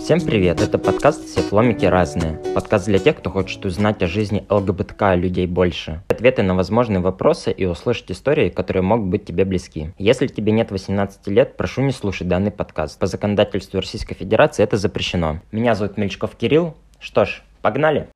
Всем привет, это подкаст «Все фломики разные». Подкаст для тех, кто хочет узнать о жизни ЛГБТК людей больше. Ответы на возможные вопросы и услышать истории, которые могут быть тебе близки. Если тебе нет 18 лет, прошу не слушать данный подкаст. По законодательству Российской Федерации это запрещено. Меня зовут Мельчков Кирилл. Что ж, погнали!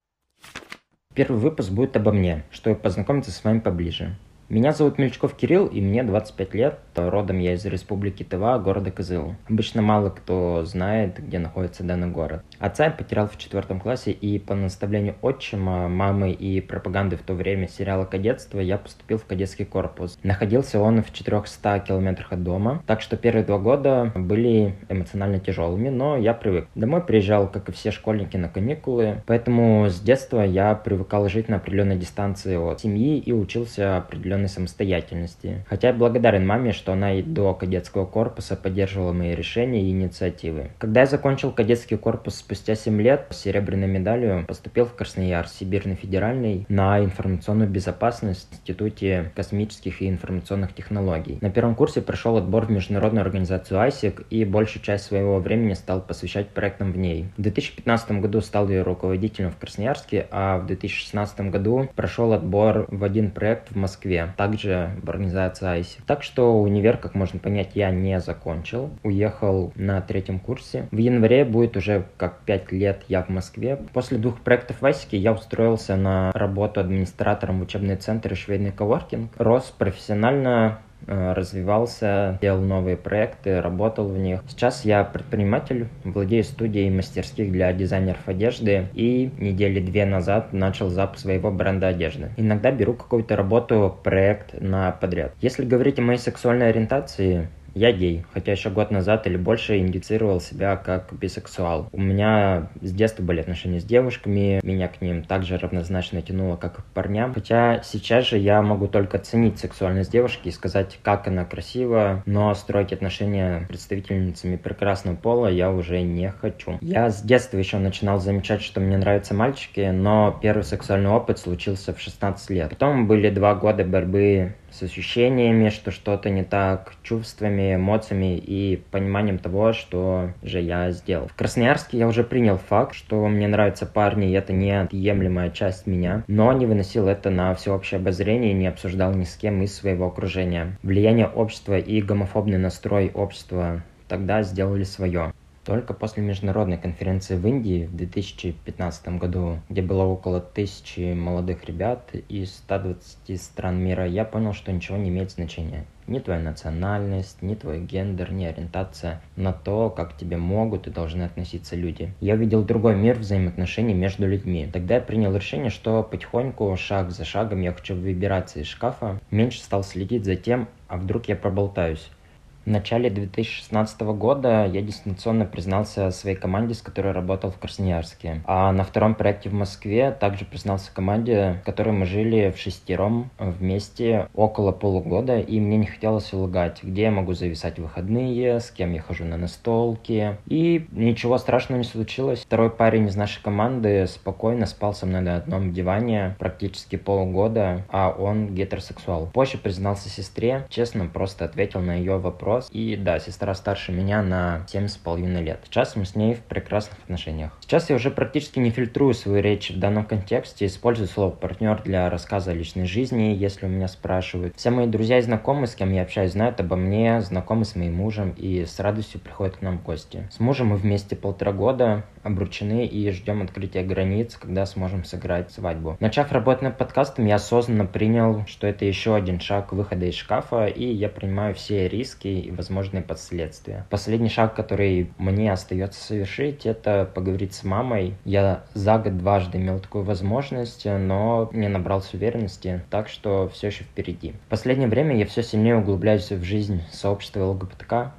Первый выпуск будет обо мне, чтобы познакомиться с вами поближе. Меня зовут Мельчков Кирилл, и мне 25 лет, родом я из республики Тыва, города Кызыл. Обычно мало кто знает, где находится данный город. Отца я потерял в 4 классе, и по наставлению отчима, мамы и пропаганды в то время сериала «Кадетство» я поступил в кадетский корпус. Находился он в 400 километрах от дома, так что первые 2 года были эмоционально тяжелыми, но я привык. Домой приезжал, как и все школьники, на каникулы, поэтому с детства я привыкал жить на определенной дистанции от семьи и учился определенной самостоятельности. Хотя я благодарен маме, что она и до кадетского корпуса поддерживала мои решения и инициативы. Когда я закончил кадетский корпус спустя 7 лет, с серебряной медалью поступил в Красноярск, Сибирский федеральный, на информационную безопасность в Институте космических и информационных технологий. На первом курсе прошел отбор в международную организацию ICIC и большую часть своего времени стал посвящать проектам в ней. В 2015 году стал ее руководителем в Красноярске, а в 2016 году прошел отбор в один проект в Москве, также в организации ICIC. Так что универ, как можно понять, я не закончил. Уехал на 3-м курсе. В январе будет уже как 5 лет я в Москве. После 2 проектов в ICIC я устроился на работу администратором в учебный центр «Швейный коворкинг». Рос профессионально, развивался, делал новые проекты, работал в них. Сейчас я предприниматель, владею студией мастерских для дизайнеров одежды и недели 2 назад начал запуск своего бренда одежды. Иногда беру какую-то работу, проект на подряд. Если говорить о моей сексуальной ориентации, я гей, хотя еще год назад или больше индицировал себя как бисексуал. У меня с детства были отношения с девушками, меня к ним также равнозначно тянуло, как и к парням. Хотя сейчас же я могу только оценить сексуальность девушки и сказать, как она красива, но строить отношения с представительницами прекрасного пола я уже не хочу. Я с детства еще начинал замечать, что мне нравятся мальчики, но первый сексуальный опыт случился в 16 лет. Потом были 2 года борьбы с ощущениями, что что-то не так, чувствами, эмоциями и пониманием того, что же я сделал. В Красноярске я уже принял факт, что мне нравятся парни, и это неотъемлемая часть меня, но не выносил это на всеобщее обозрение и не обсуждал ни с кем из своего окружения. Влияние общества и гомофобный настрой общества тогда сделали свое. Только после международной конференции в Индии в 2015 году, где было около 1000 молодых ребят из 120 стран мира, я понял, что ничего не имеет значения. Ни твоя национальность, ни твой гендер, ни ориентация на то, как к тебе могут и должны относиться люди. Я видел другой мир взаимоотношений между людьми. Тогда я принял решение, что потихоньку, шаг за шагом я хочу выбираться из шкафа. Меньше стал следить за тем, а вдруг я проболтаюсь. В начале 2016 года я дистанционно признался своей команде, с которой работал в Красноярске. А на 2-м проекте в Москве также признался команде, в которой мы жили вшестером вместе около полугода, и мне не хотелось лгать, где я могу зависать в выходные, с кем я хожу на настолки. И ничего страшного не случилось. 2-й парень из нашей команды спокойно спал со мной на одном диване практически полгода, а он гетеросексуал. Позже признался сестре, честно, просто ответил на ее вопрос. И да, сестра старше меня на 7,5 лет. Сейчас мы с ней в прекрасных отношениях. Сейчас я уже практически не фильтрую свою речь в данном контексте, использую слово «партнер» для рассказа о личной жизни, если у меня спрашивают. Все мои друзья и знакомые, с кем я общаюсь, знают обо мне, знакомы с моим мужем и с радостью приходят к нам в гости. С мужем мы вместе полтора года, обручены и ждем открытия границ, когда сможем сыграть свадьбу. Начав работать над подкастом, я осознанно принял, что это еще один шаг выхода из шкафа, и я принимаю все риски и возможные последствия. Последний шаг, который мне остается совершить, это поговорить с мамой. Я за год дважды имел такую возможность, но не набрался уверенности, так что все еще впереди. В последнее время я все сильнее углубляюсь в жизнь сообщества ЛГБТК,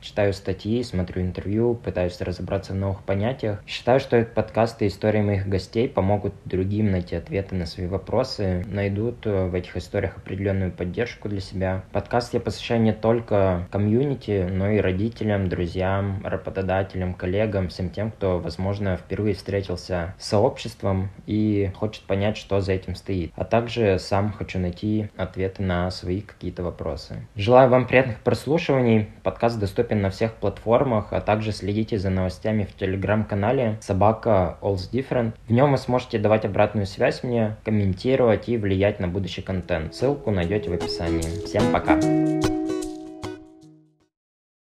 Читаю статьи, смотрю интервью, пытаюсь разобраться в новых понятиях. Считаю, что этот подкаст и истории моих гостей помогут другим найти ответы на свои вопросы, найдут в этих историях определенную поддержку для себя. Подкаст я посвящаю не только комьюнити, но и родителям, друзьям, работодателям, коллегам, всем тем, кто, возможно, впервые встретился с сообществом и хочет понять, что за этим стоит. А также сам хочу найти ответы на свои какие-то вопросы. Желаю вам приятных прослушиваний. Подкаст доступен на всех платформах, а также следите за новостями в телеграм-канале @allthedifferent. В нем вы сможете давать обратную связь мне, комментировать и влиять на будущий контент. Ссылку найдете в описании. Всем пока!